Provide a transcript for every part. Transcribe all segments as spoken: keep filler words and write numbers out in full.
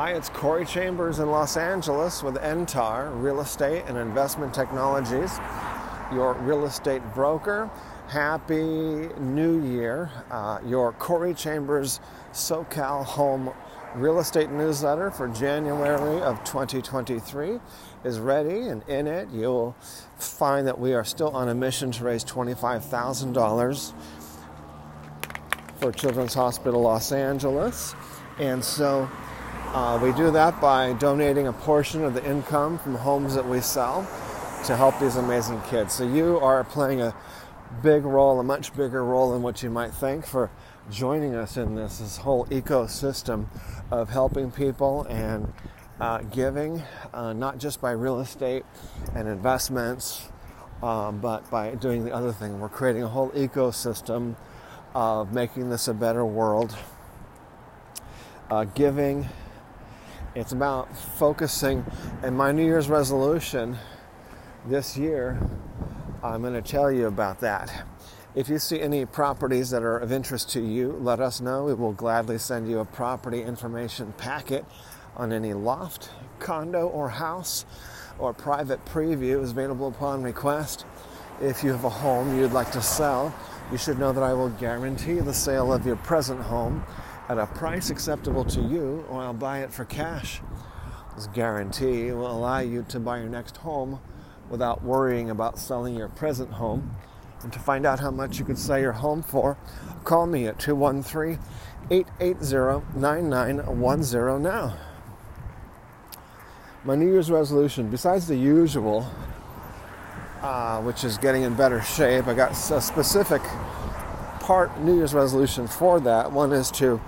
Hi, it's Corey Chambers in Los Angeles with N T A R, Real Estate and Investment Technologies, your real estate broker. Happy New Year. Uh, your Corey Chambers SoCal Home Real Estate Newsletter for January of twenty twenty-three is ready, and in it you'll find that we are still on a mission to raise twenty-five thousand dollars for Children's Hospital Los Angeles. And so uh, we do that by donating a portion of the income from homes that we sell to help these amazing kids. So you are playing a big role, a much bigger role than what you might think, for joining us in this, this whole ecosystem of helping people and uh, giving, uh, not just by real estate and investments, uh, but by doing the other thing. We're creating a whole ecosystem of making this a better world. Uh, giving, it's about focusing. And my New Year's resolution this year, I'm going to tell you about that. If you see any properties that are of interest to you, let us know. We will gladly send you a property information packet on any loft, condo, or house, or private preview is available upon request. If you have a home you'd like to sell, you should know that I will guarantee the sale of your present home at a price acceptable to you, or I'll buy it for cash. This guarantee will allow you to buy your next home without worrying about selling your present home. And to find out how much you could sell your home for, call me at two one three, eight eight zero, nine nine one zero now. My New Year's resolution, besides the usual, uh, which is getting in better shape, I got a specific part New Year's resolution for that. One is to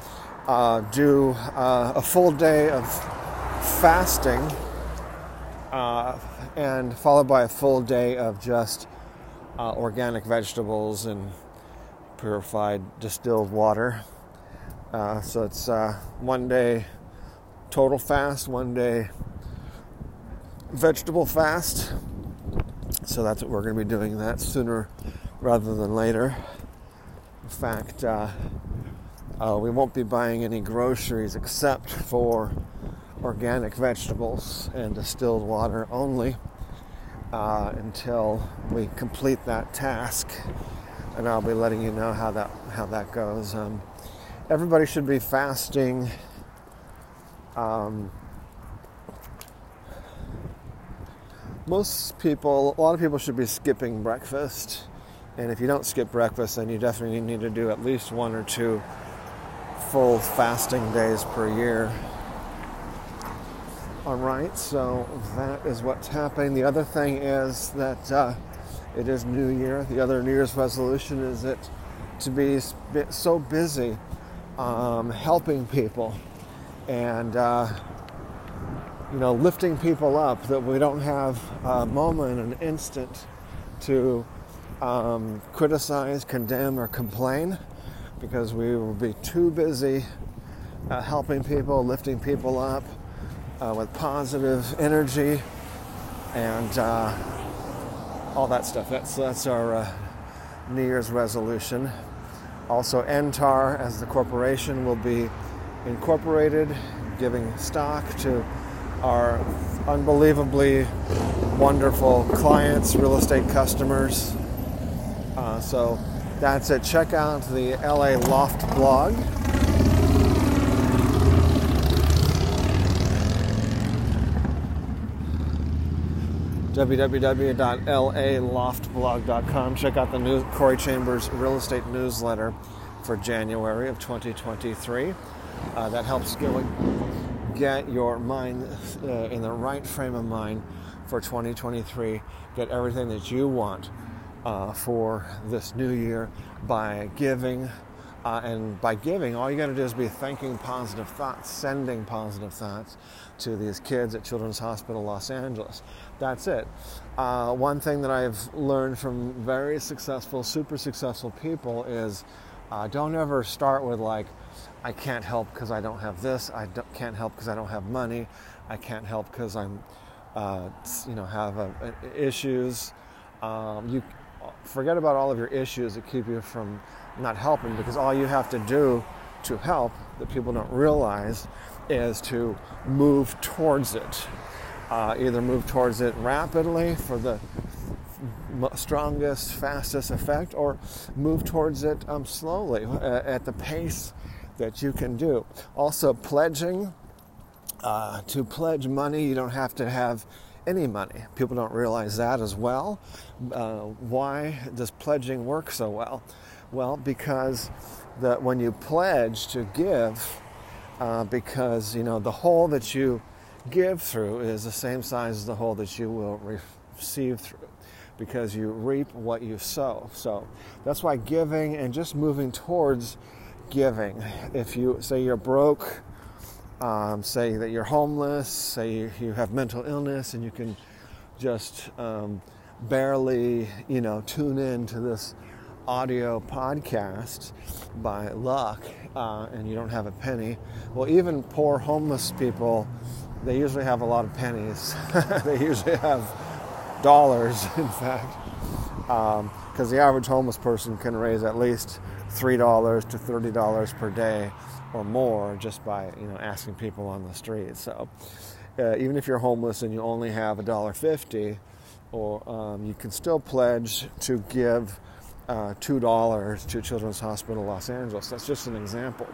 uh, do uh, a full day of fasting uh, and followed by a full day of just Uh, organic vegetables and purified distilled water. Uh, so it's uh, one day total fast, one day vegetable fast. So that's what we're going to be doing, that sooner rather than later. In fact, uh, uh, we won't be buying any groceries except for organic vegetables and distilled water only. Uh, until we complete that task, and I'll be letting you know how that how that goes. Um, everybody should be fasting um, most people a lot of people should be skipping breakfast, and if you don't skip breakfast, then you definitely need to do at least one or two full fasting days per year. All right, so that is what's happening. The other thing is that uh, it is New Year. The other New Year's resolution is it to be so busy um, helping people and uh, you know lifting people up that we don't have a moment, an instant to um, criticize, condemn, or complain, because we will be too busy uh, helping people, lifting people up. Uh, with positive energy and uh, all that stuff. That's that's our uh, New Year's resolution. Also, N T A R as the corporation will be incorporated, giving stock to our unbelievably wonderful clients, real estate customers. Uh, so that's it. Check out the L A Loft blog. w w w dot l a loft blog dot com. Check out the new Corey Chambers Real Estate Newsletter for January of twenty twenty-three. Uh, that helps get your mind uh, in the right frame of mind for twenty twenty-three. Get everything that you want uh, for this new year by giving. Uh, and by giving, all you got to do is be thinking positive thoughts, sending positive thoughts to these kids at Children's Hospital Los Angeles. That's it. Uh, one thing that I've learned from very successful, super successful people is uh, don't ever start with like, I can't help because I don't have this. I don't, can't help because I don't have money. I can't help because I'm, uh, you know, have uh, issues. Um, you forget about all of your issues that keep you from not helping, because all you have to do to help that people don't realize is to move towards it. Uh, either move towards it rapidly for the strongest, fastest effect, or move towards it um, slowly uh, at the pace that you can do. Also, pledging. Uh, to pledge money, you don't have to have any money. People don't realize that as well. Uh, why does pledging work so well? Well, because the, when you pledge to give, uh, because you know the hole that you give through is the same size as the hole that you will re- receive through, because you reap what you sow. So that's why giving and just moving towards giving. If you say you're broke, Um, say that you're homeless, say you, you have mental illness and you can just um, barely, you know, tune in to this audio podcast by luck uh, and you don't have a penny. Well, even poor homeless people, they usually have a lot of pennies. They usually have dollars, in fact, because um, the average homeless person can raise at least three dollars to thirty dollars per day or more just by, you know, asking people on the street. So uh, even if you're homeless and you only have a dollar fifty, or um, you can still pledge to give uh, two dollars to Children's Hospital Los Angeles. That's just an example.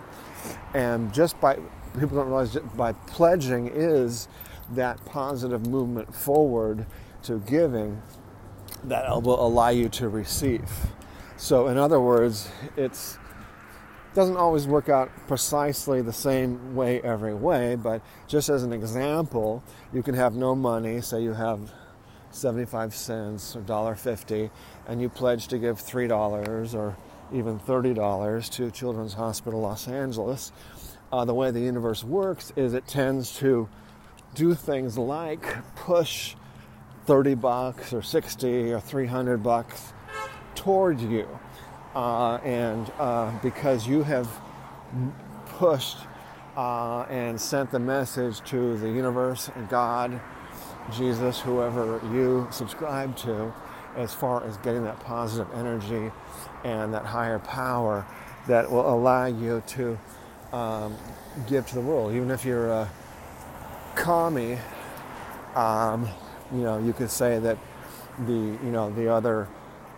And just by, people don't realize, that by pledging is that positive movement forward to giving that will allow you to receive. So in other words, it's doesn't always work out precisely the same way every way, but just as an example, you can have no money, say you have seventy-five cents or a dollar fifty, and you pledge to give three dollars or even thirty dollars to Children's Hospital Los Angeles. Uh, the way the universe works is it tends to do things like push thirty bucks or sixty or three hundred bucks toward you. Uh, and uh, because you have pushed uh, and sent the message to the universe and God, Jesus, whoever you subscribe to, as far as getting that positive energy and that higher power that will allow you to um, give to the world. Even if you're a commie, um, you know, you could say that the, you know, the other,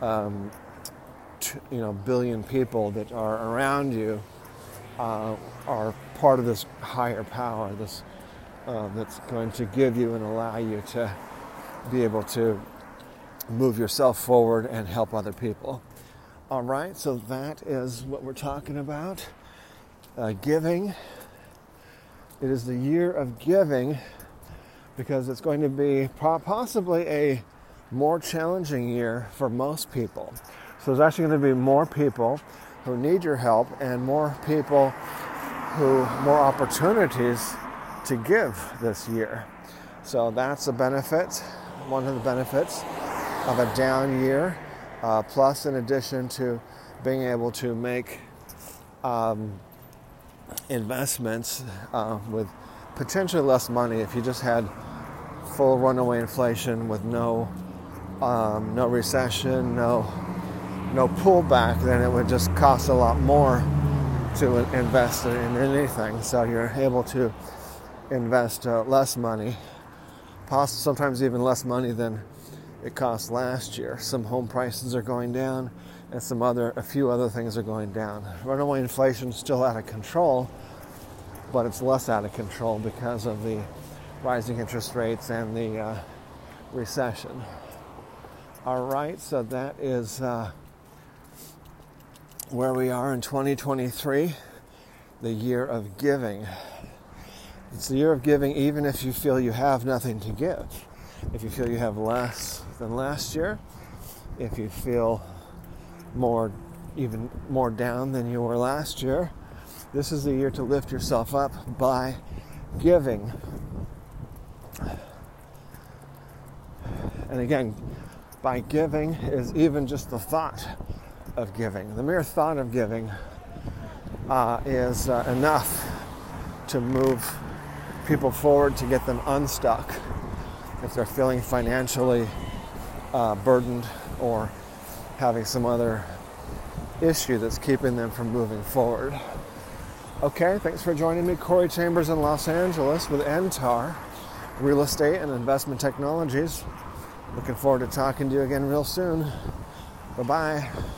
um, you know, billion people that are around you uh, are part of this higher power, this uh, that's going to give you and allow you to be able to move yourself forward and help other people. All right, so that is what we're talking about. Uh, giving. It is the year of giving because it's going to be possibly a more challenging year for most people. So there's actually going to be more people who need your help and more people who, more opportunities to give this year. So that's a benefit, one of the benefits of a down year. Uh, plus, in addition to being able to make um, investments uh, with potentially less money, if you just had full runaway inflation with no, um, no recession, no... no pullback, then it would just cost a lot more to invest in anything. So you're able to invest uh, less money, possibly sometimes even less money than it cost last year. Some home prices are going down, and some other, a few other things are going down. Runaway inflation is still out of control, but it's less out of control because of the rising interest rates and the uh, recession. All right, so that is. Uh, where we are in twenty twenty-three, the year of giving. It's the year of giving even if you feel you have nothing to give. If you feel you have less than last year, if you feel more, even more down than you were last year, this is the year to lift yourself up by giving. And again, by giving is even just the thought of giving. The mere thought of giving uh, is uh, enough to move people forward, to get them unstuck if they're feeling financially uh, burdened or having some other issue that's keeping them from moving forward. Okay, thanks for joining me. Corey Chambers in Los Angeles with N T A R, Real Estate and Investment Technologies. Looking forward to talking to you again real soon. Bye-bye.